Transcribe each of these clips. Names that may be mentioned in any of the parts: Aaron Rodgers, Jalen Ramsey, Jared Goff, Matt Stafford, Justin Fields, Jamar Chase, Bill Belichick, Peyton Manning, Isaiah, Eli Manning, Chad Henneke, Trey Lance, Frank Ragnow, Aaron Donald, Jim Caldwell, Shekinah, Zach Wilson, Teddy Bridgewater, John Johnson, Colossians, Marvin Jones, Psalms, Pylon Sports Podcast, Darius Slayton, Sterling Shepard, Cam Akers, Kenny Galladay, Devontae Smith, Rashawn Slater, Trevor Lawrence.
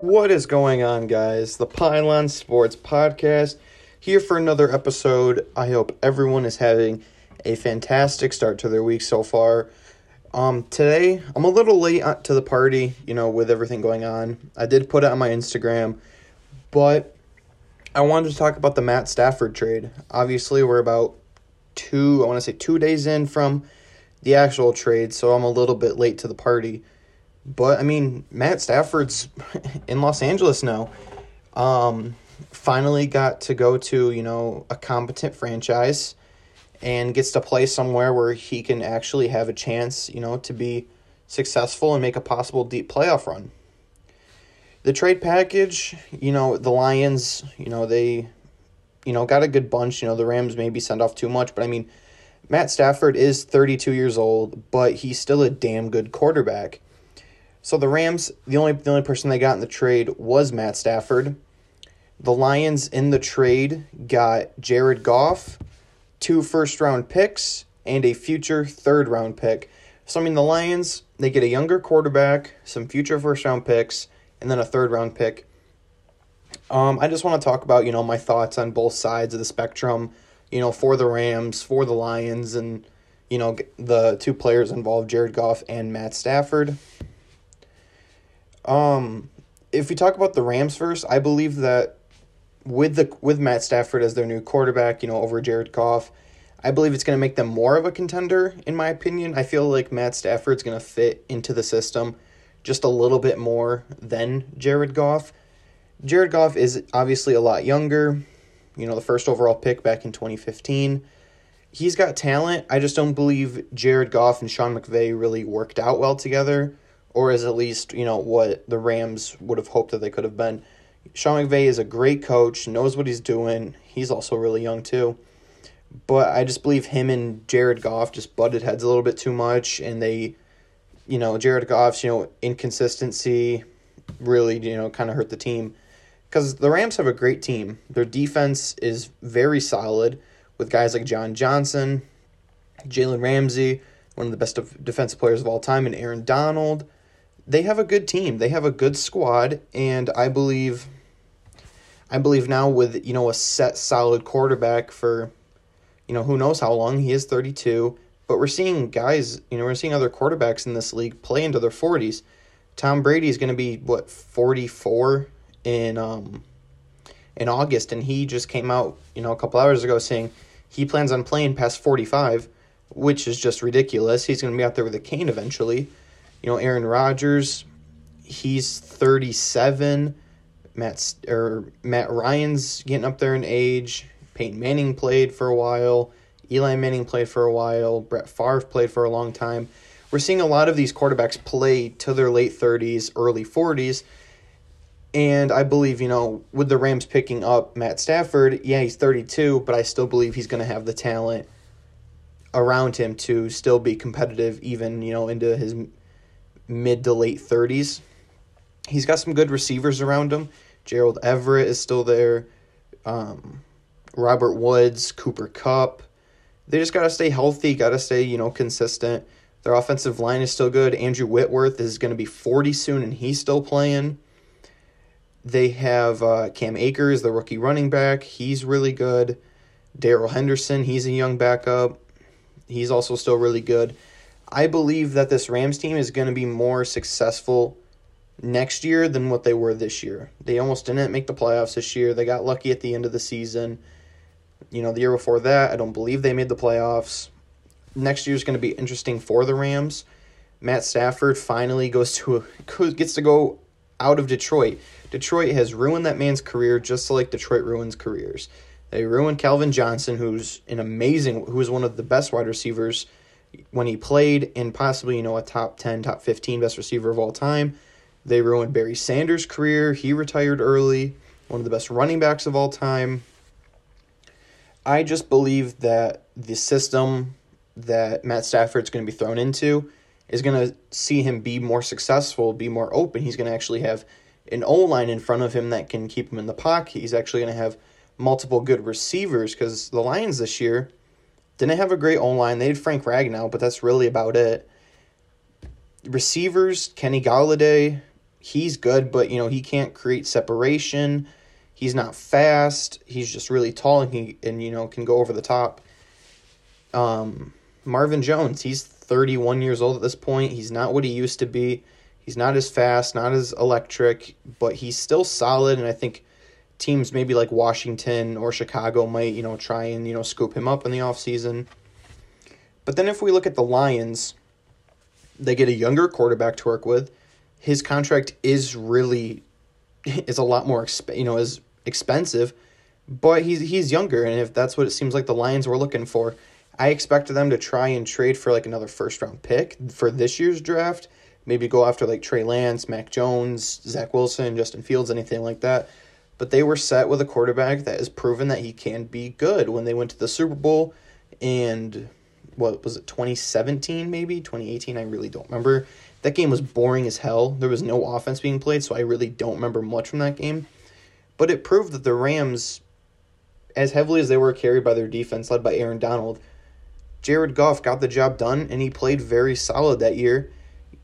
What is going on, guys? The Pylon Sports Podcast here for another episode. I hope everyone is having a fantastic start to their week so far. Today, I'm a little late to the party, with everything going on. I did put it on my Instagram, but I wanted to talk about the Matt Stafford trade. Obviously, we're about 2 days in from the actual trade, so I'm a little bit late to the party. But, Matt Stafford's in Los Angeles now. Finally got to go to, a competent franchise and gets to play somewhere where he can actually have a chance, to be successful and make a possible deep playoff run. The trade package, the Lions, they, got a good bunch. The Rams maybe sent off too much. But, Matt Stafford is 32 years old, but he's still a damn good quarterback. So the Rams, the only person they got in the trade was Matt Stafford. The Lions in the trade got Jared Goff, 2 first-round picks, and a future third-round pick. So, the Lions, they get a younger quarterback, some future first-round picks, and then a third-round pick. I just want to talk about, my thoughts on both sides of the spectrum, for the Rams, for the Lions, and, the 2 players involved, Jared Goff and Matt Stafford. If we talk about the Rams first, I believe that with Matt Stafford as their new quarterback, over Jared Goff, I believe it's going to make them more of a contender, in my opinion. I feel like Matt Stafford's going to fit into the system just a little bit more than Jared Goff. Jared Goff is obviously a lot younger, the first overall pick back in 2015. He's got talent. I just don't believe Jared Goff and Sean McVay really worked out well together. Or is at least, what the Rams would have hoped that they could have been. Sean McVay is a great coach, knows what he's doing. He's also really young, too. But I just believe him and Jared Goff just butted heads a little bit too much. And they, Jared Goff's, inconsistency really, kind of hurt the team. Because the Rams have a great team. Their defense is very solid with guys like John Johnson, Jalen Ramsey, one of the best defensive players of all time, and Aaron Donald. They have a good team. They have a good squad, and I believe now with, a set solid quarterback for, who knows how long. He is 32, but we're seeing guys, we're seeing other quarterbacks in this league play into their 40s. Tom Brady is going to be 44 in August, and he just came out, a couple hours ago saying he plans on playing past 45, which is just ridiculous. He's going to be out there with a cane eventually. Aaron Rodgers, he's 37. Matt Ryan's getting up there in age. Peyton Manning played for a while. Eli Manning played for a while. Brett Favre played for a long time. We're seeing a lot of these quarterbacks play to their late 30s, early 40s. And I believe, with the Rams picking up Matt Stafford, yeah, he's 32, but I still believe he's going to have the talent around him to still be competitive even, into his mid to late 30s. He's got some good receivers around him. Gerald Everett is still there. Robert Woods, Cooper Kupp. They just got to stay healthy, got to stay, consistent. Their offensive line is still good. Andrew Whitworth is going to be 40 soon, and he's still playing. They have Cam Akers, the rookie running back. He's really good. Daryl Henderson, he's a young backup. He's also still really good. I believe that this Rams team is going to be more successful next year than what they were this year. They almost didn't make the playoffs this year. They got lucky at the end of the season. The year before that, I don't believe they made the playoffs. Next year is going to be interesting for the Rams. Matt Stafford finally gets to go out of Detroit. Detroit has ruined that man's career just like Detroit ruins careers. They ruined Calvin Johnson, who was one of the best wide receivers when he played, and possibly, a top 10, top 15 best receiver of all time. They ruined Barry Sanders' career. He retired early, one of the best running backs of all time. I just believe that the system that Matt Stafford's going to be thrown into is going to see him be more successful, be more open. He's going to actually have an O-line in front of him that can keep him in the pocket. He's actually going to have multiple good receivers, because the Lions this year didn't have a great O-line. They had Frank Ragnow, but that's really about it. Receivers, Kenny Galladay, he's good, but, you know, he can't create separation. He's not fast. He's just really tall and you know, can go over the top. Marvin Jones, he's 31 years old at this point. He's not what he used to be. He's not as fast, not as electric, but he's still solid. And I think teams maybe like Washington or Chicago might, you know, try and, you know, scoop him up in the offseason. But then if we look at the Lions, they get a younger quarterback to work with. His contract is a lot more, you know, is expensive, but he's younger. And if that's what it seems like the Lions were looking for, I expect them to try and trade for like another first round pick for this year's draft. Maybe go after like Trey Lance, Mac Jones, Zach Wilson, Justin Fields, anything like that. But they were set with a quarterback that has proven that he can be good. When they went to the Super Bowl in, what was it, 2017 maybe? 2018, I really don't remember. That game was boring as hell. There was no offense being played, so I really don't remember much from that game. But it proved that the Rams, as heavily as they were carried by their defense led by Aaron Donald, Jared Goff got the job done, and he played very solid that year.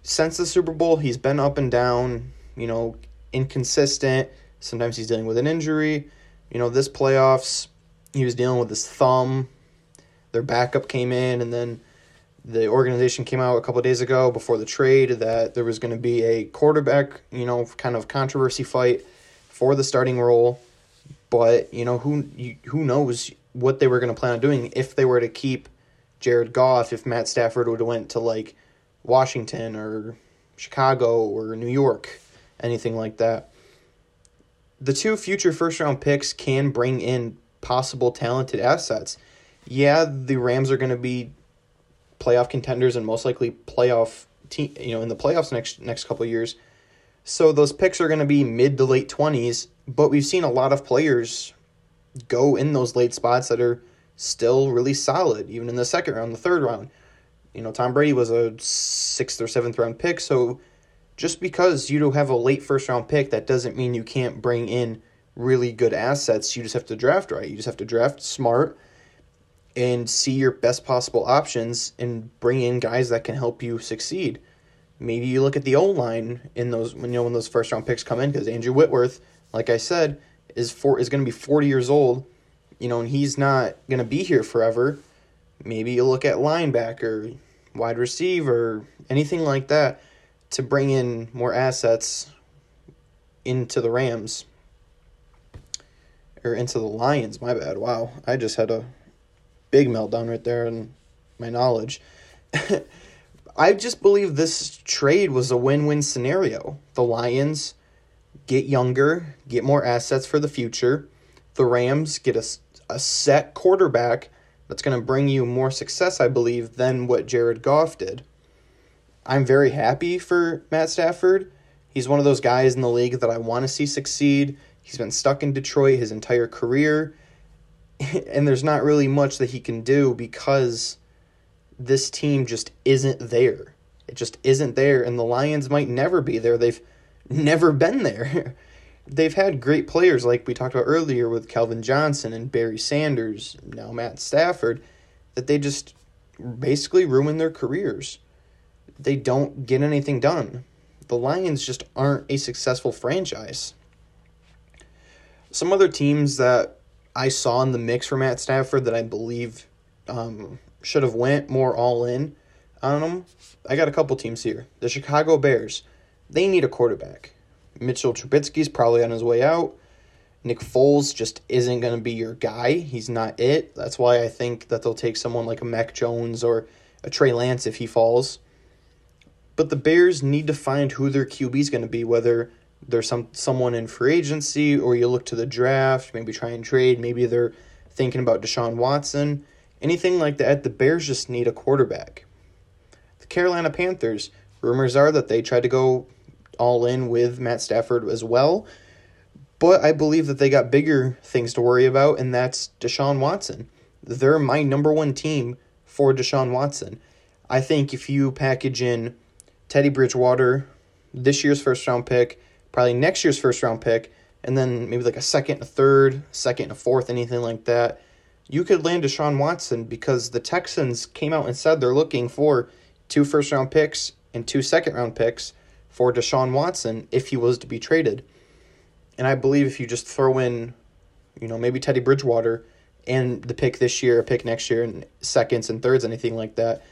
Since the Super Bowl, he's been up and down, you know, inconsistent. Sometimes he's dealing with an injury. You know, this playoffs, he was dealing with his thumb. Their backup came in, and then the organization came out a couple of days ago before the trade that there was going to be a quarterback, you know, kind of controversy fight for the starting role. But, you know, who knows what they were going to plan on doing if they were to keep Jared Goff, if Matt Stafford would have went to, like, Washington or Chicago or New York, anything like that. The two future first-round picks can bring in possible talented assets. Yeah, the Rams are going to be playoff contenders and most likely playoff team, you know, in the playoffs next couple of years. So those picks are going to be mid to late 20s, but we've seen a lot of players go in those late spots that are still really solid, even in the second round, the third round. You know, Tom Brady was a 6th or 7th round pick, so just because you don't have a late first round pick, that doesn't mean you can't bring in really good assets. You just have to draft right. You just have to draft smart and see your best possible options and bring in guys that can help you succeed. Maybe you look at the O-line in those, you know, when those first round picks come in, because Andrew Whitworth, like I said, is going to be 40 years old, you know, and he's not going to be here forever. Maybe you look at linebacker, wide receiver, anything like that to bring in more assets into the Rams. Or into the Lions, my bad. Wow, I just had a big meltdown right there in my knowledge. I just believe this trade was a win-win scenario. The Lions get younger, get more assets for the future. The Rams get a set quarterback that's going to bring you more success, I believe, than what Jared Goff did. I'm very happy for Matt Stafford. He's one of those guys in the league that I want to see succeed. He's been stuck in Detroit his entire career, and there's not really much that he can do because this team just isn't there. It just isn't there, and the Lions might never be there. They've never been there. They've had great players like we talked about earlier with Calvin Johnson and Barry Sanders, now Matt Stafford, that they just basically ruin their careers. They don't get anything done. The Lions just aren't a successful franchise. Some other teams that I saw in the mix for Matt Stafford that I believe should have went more all in on them, I got a couple teams here. The Chicago Bears, they need a quarterback. Mitchell Trubisky's probably on his way out. Nick Foles just isn't going to be your guy. He's not it. That's why I think that they'll take someone like a Mac Jones or a Trey Lance if he falls. But the Bears need to find who their QB is going to be, whether there's someone in free agency or you look to the draft, maybe try and trade, maybe they're thinking about Deshaun Watson. Anything like that, the Bears just need a quarterback. The Carolina Panthers, rumors are that they tried to go all in with Matt Stafford as well, but I believe that they got bigger things to worry about, and that's Deshaun Watson. They're my number one team for Deshaun Watson. I think if you package in Teddy Bridgewater, this year's first round pick, probably next year's first round pick, and then maybe like a second, a third, second, a fourth, anything like that, you could land Deshaun Watson, because the Texans came out and said they're looking for 2 first round picks and 2 second round picks for Deshaun Watson if he was to be traded. And I believe if you just throw in, you know, maybe Teddy Bridgewater and the pick this year, a pick next year, and seconds and thirds, anything like that,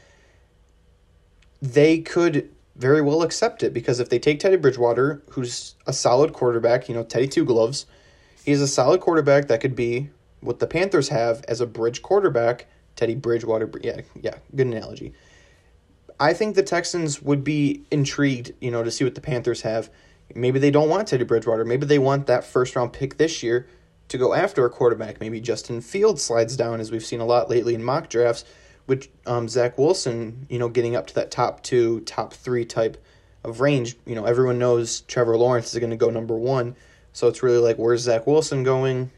they could very well accept it, because if they take Teddy Bridgewater, who's a solid quarterback, you know, Teddy Two Gloves, he's a solid quarterback that could be what the Panthers have as a bridge quarterback, Teddy Bridgewater. Yeah, good analogy. I think the Texans would be intrigued, you know, to see what the Panthers have. Maybe they don't want Teddy Bridgewater. Maybe they want that first-round pick this year to go after a quarterback. Maybe Justin Fields slides down, as we've seen a lot lately in mock drafts, with Zach Wilson, you know, getting up to that top two, top three type of range. You know, everyone knows Trevor Lawrence is going to go number one, so it's really like, where's Zach Wilson going?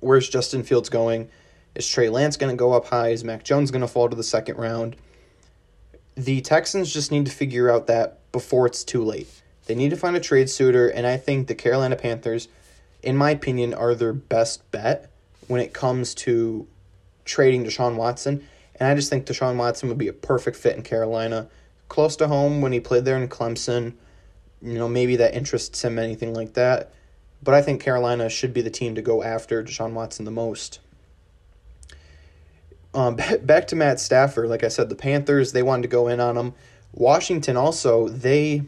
Where's Justin Fields going? Is Trey Lance going to go up high? Is Mac Jones going to fall to the second round? The Texans just need to figure out that before it's too late. They need to find a trade suitor, and I think the Carolina Panthers, in my opinion, are their best bet when it comes to trading Deshaun Watson. And I just think Deshaun Watson would be a perfect fit in Carolina. Close to home when he played there in Clemson. You know, maybe that interests him, anything like that. But I think Carolina should be the team to go after Deshaun Watson the most. Back to Matt Stafford. Like I said, the Panthers, they wanted to go in on him. Washington also, they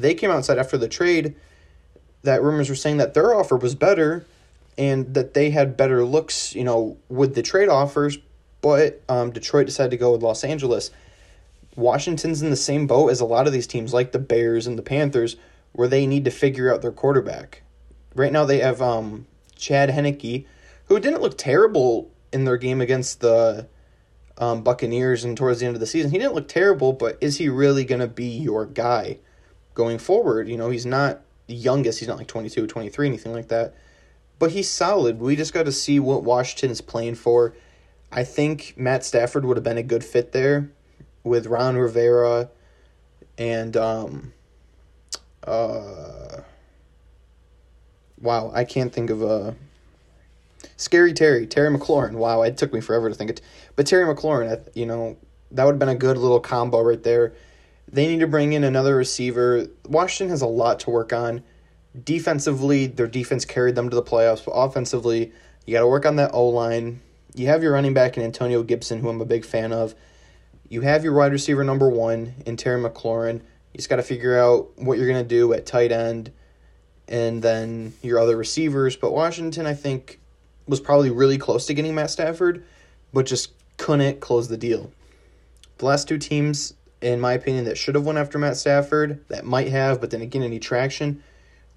came outside after the trade that rumors were saying that their offer was better and that they had better looks, you know, with the trade offers. But Detroit decided to go with Los Angeles. Washington's in the same boat as a lot of these teams, like the Bears and the Panthers, where they need to figure out their quarterback. Right now they have Chad Henneke, who didn't look terrible in their game against the Buccaneers and towards the end of the season. He didn't look terrible, but is he really going to be your guy going forward? You know, he's not the youngest. He's not like 22, 23, anything like that. But he's solid. We just got to see what Washington's playing for. I think Matt Stafford would have been a good fit there with Ron Rivera and, I can't think of a Scary Terry McLaurin. Wow, it took me forever to think it. But Terry McLaurin, you know, that would have been a good little combo right there. They need to bring in another receiver. Washington has a lot to work on. Defensively, their defense carried them to the playoffs, but offensively, you got to work on that O-line. You have your running back in Antonio Gibson, who I'm a big fan of. You have your wide receiver number one in Terry McLaurin. You just got to figure out what you're going to do at tight end and then your other receivers. But Washington, I think, was probably really close to getting Matt Stafford, but just couldn't close the deal. The last two teams, in my opinion, that should have went after Matt Stafford, that might have, but then again, any traction,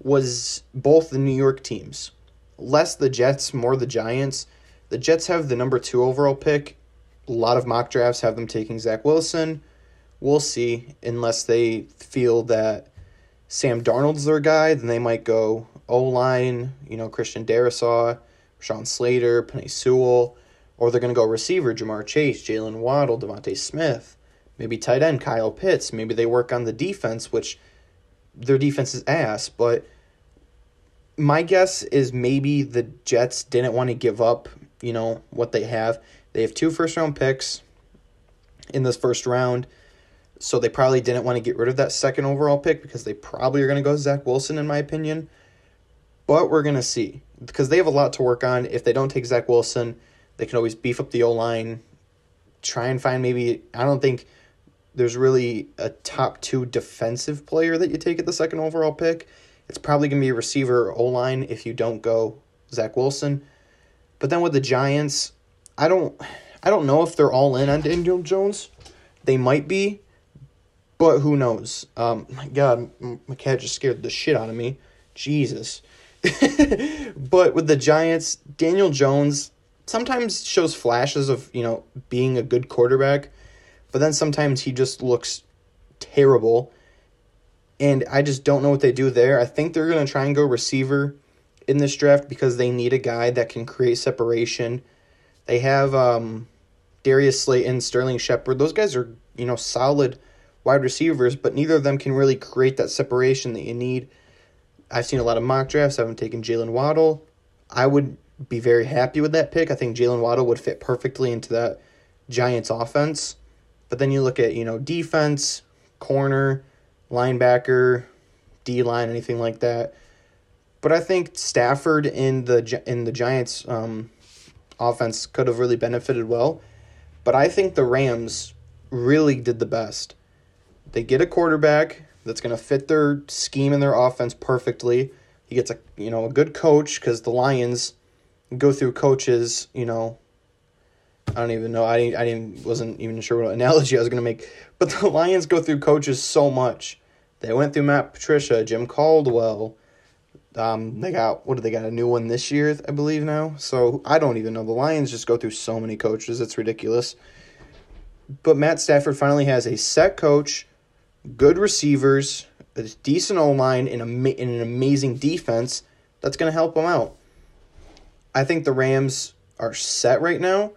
was both the New York teams. Less the Jets, more the Giants. The Jets have the number 2 overall pick. A lot of mock drafts have them taking Zach Wilson. We'll see. Unless they feel that Sam Darnold's their guy, then they might go O-line, you know, Christian Darrisaw, Rashawn Slater, Penei Sewell, or they're going to go receiver, Jamar Chase, Jalen Waddle, Devontae Smith, maybe tight end, Kyle Pitts. Maybe they work on the defense, which their defense is ass, but my guess is maybe the Jets didn't want to give up, you know, what they have. They have 2 first-round picks in this first round, so they probably didn't want to get rid of that second overall pick because they probably are going to go Zach Wilson, in my opinion. But we're going to see because they have a lot to work on. If they don't take Zach Wilson, they can always beef up the O-line, try and find maybe – I don't think there's really a top 2 defensive player that you take at the second overall pick. It's probably going to be a receiver or O-line if you don't go Zach Wilson. But then with the Giants, I don't know if they're all in on Daniel Jones. They might be, but who knows? My God, my cat just scared the shit out of me. Jesus. But with the Giants, Daniel Jones sometimes shows flashes of, you know, being a good quarterback, but then sometimes he just looks terrible, and I just don't know what they do there. I think they're going to try and go receiver in this draft because they need a guy that can create separation. They have Darius Slayton, Sterling Shepard. Those guys are, you know, solid wide receivers, but neither of them can really create that separation that you need. I've seen a lot of mock drafts. I haven't taken Jalen Waddle. I would be very happy with that pick. I think Jalen Waddle would fit perfectly into that Giants offense. But then you look at, you know, defense, corner, linebacker, D-line, anything like that. But I think Stafford in the Giants' offense could have really benefited well. But I think the Rams really did the best. They get a quarterback that's going to fit their scheme and their offense perfectly. He gets a good coach, because the Lions go through coaches, I don't even know. I wasn't even sure what analogy I was going to make. But the Lions go through coaches so much. They went through Matt Patricia, Jim Caldwell. They got a new one this year, I believe, now. So I don't even know. The Lions just go through so many coaches. It's ridiculous. But Matt Stafford finally has a set coach, good receivers, a decent O-line, and an amazing defense that's going to help him out. I think the Rams are set right now.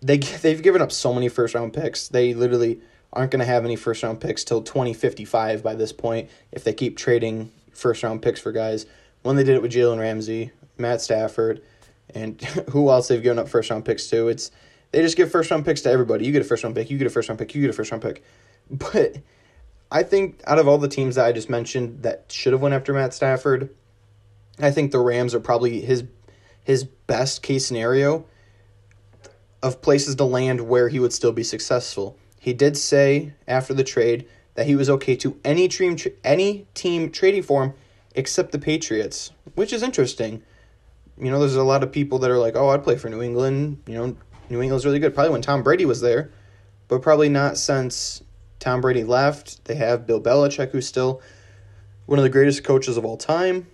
They've given up so many first-round picks. They literally aren't going to have any first-round picks till 2055 by this point if they keep trading first-round picks for guys. When they did it with Jalen Ramsey, Matt Stafford, and who else they've given up first-round picks to. They just give first-round picks to everybody. You get a first-round pick, you get a first-round pick, you get a first-round pick. But I think out of all the teams that I just mentioned that should have went after Matt Stafford, I think the Rams are probably his best-case scenario of places to land where he would still be successful. He did say after the trade that he was okay to any team trading for him except the Patriots, which is interesting. There's a lot of people that are like, oh, I'd play for New England. New England's really good. Probably when Tom Brady was there, but probably not since Tom Brady left. They have Bill Belichick, who's still one of the greatest coaches of all time.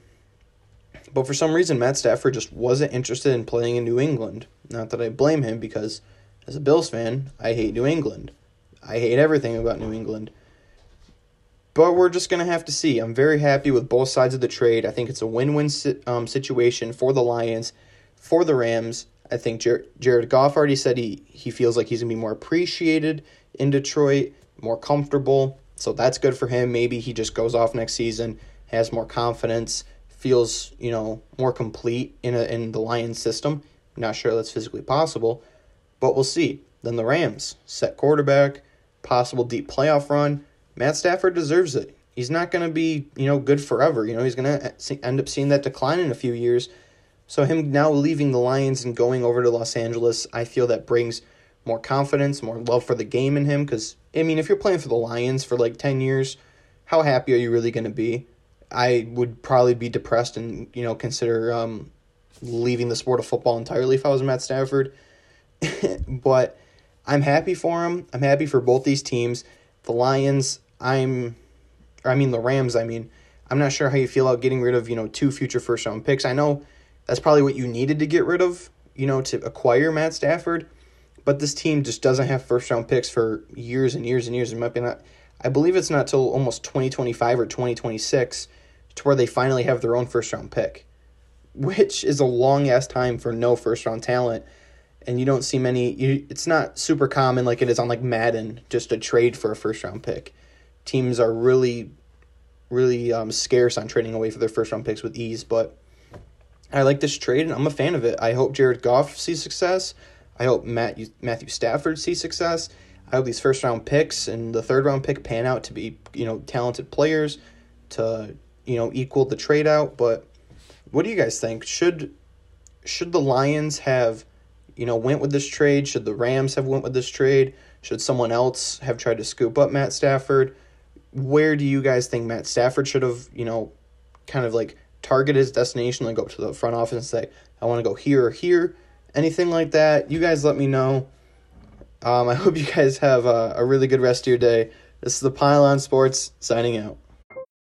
But for some reason, Matt Stafford just wasn't interested in playing in New England. Not that I blame him, because as a Bills fan, I hate New England. I hate everything about New England. But we're just going to have to see. I'm very happy with both sides of the trade. I think it's a win-win situation for the Lions, for the Rams. I think Jared Goff already said he feels like he's going to be more appreciated in Detroit, more comfortable. So that's good for him. Maybe he just goes off next season, has more confidence, feels, more complete in the Lions system. I'm not sure that's physically possible, but we'll see. Then the Rams, set quarterback, possible deep playoff run. Matt Stafford deserves it. He's not going to be, good forever. He's going to end up seeing that decline in a few years. So him now leaving the Lions and going over to Los Angeles, I feel that brings more confidence, more love for the game in him. Because, if you're playing for the Lions for 10 years, how happy are you really going to be? I would probably be depressed and, consider leaving the sport of football entirely if I was Matt Stafford. But I'm happy for him. I'm happy for both these teams. The Lions, the Rams, I'm not sure how you feel about getting rid of, two future first-round picks. I know that's probably what you needed to get rid of, to acquire Matt Stafford. But this team just doesn't have first-round picks for years and years and years. It might be not. I believe it's not till almost 2025 or 2026 to where they finally have their own first-round pick, which is a long-ass time for no first-round talent. And you don't see many. It's not super common like it is on Madden, just a trade for a first-round pick. Teams are really, really scarce on trading away for their first-round picks with ease, but I like this trade, and I'm a fan of it. I hope Jared Goff sees success. I hope Matthew Stafford sees success. I hope these first-round picks and the third-round pick pan out to be, talented players to, equal the trade out. But what do you guys think? Should the Lions have, went with this trade? Should the Rams have went with this trade? Should someone else have tried to scoop up Matt Stafford? Where do you guys think Matt Stafford should have, target his destination, go up to the front office and say, I want to go here or here, anything like that? You guys let me know. I hope you guys have a really good rest of your day. This is the Pylon Sports signing out.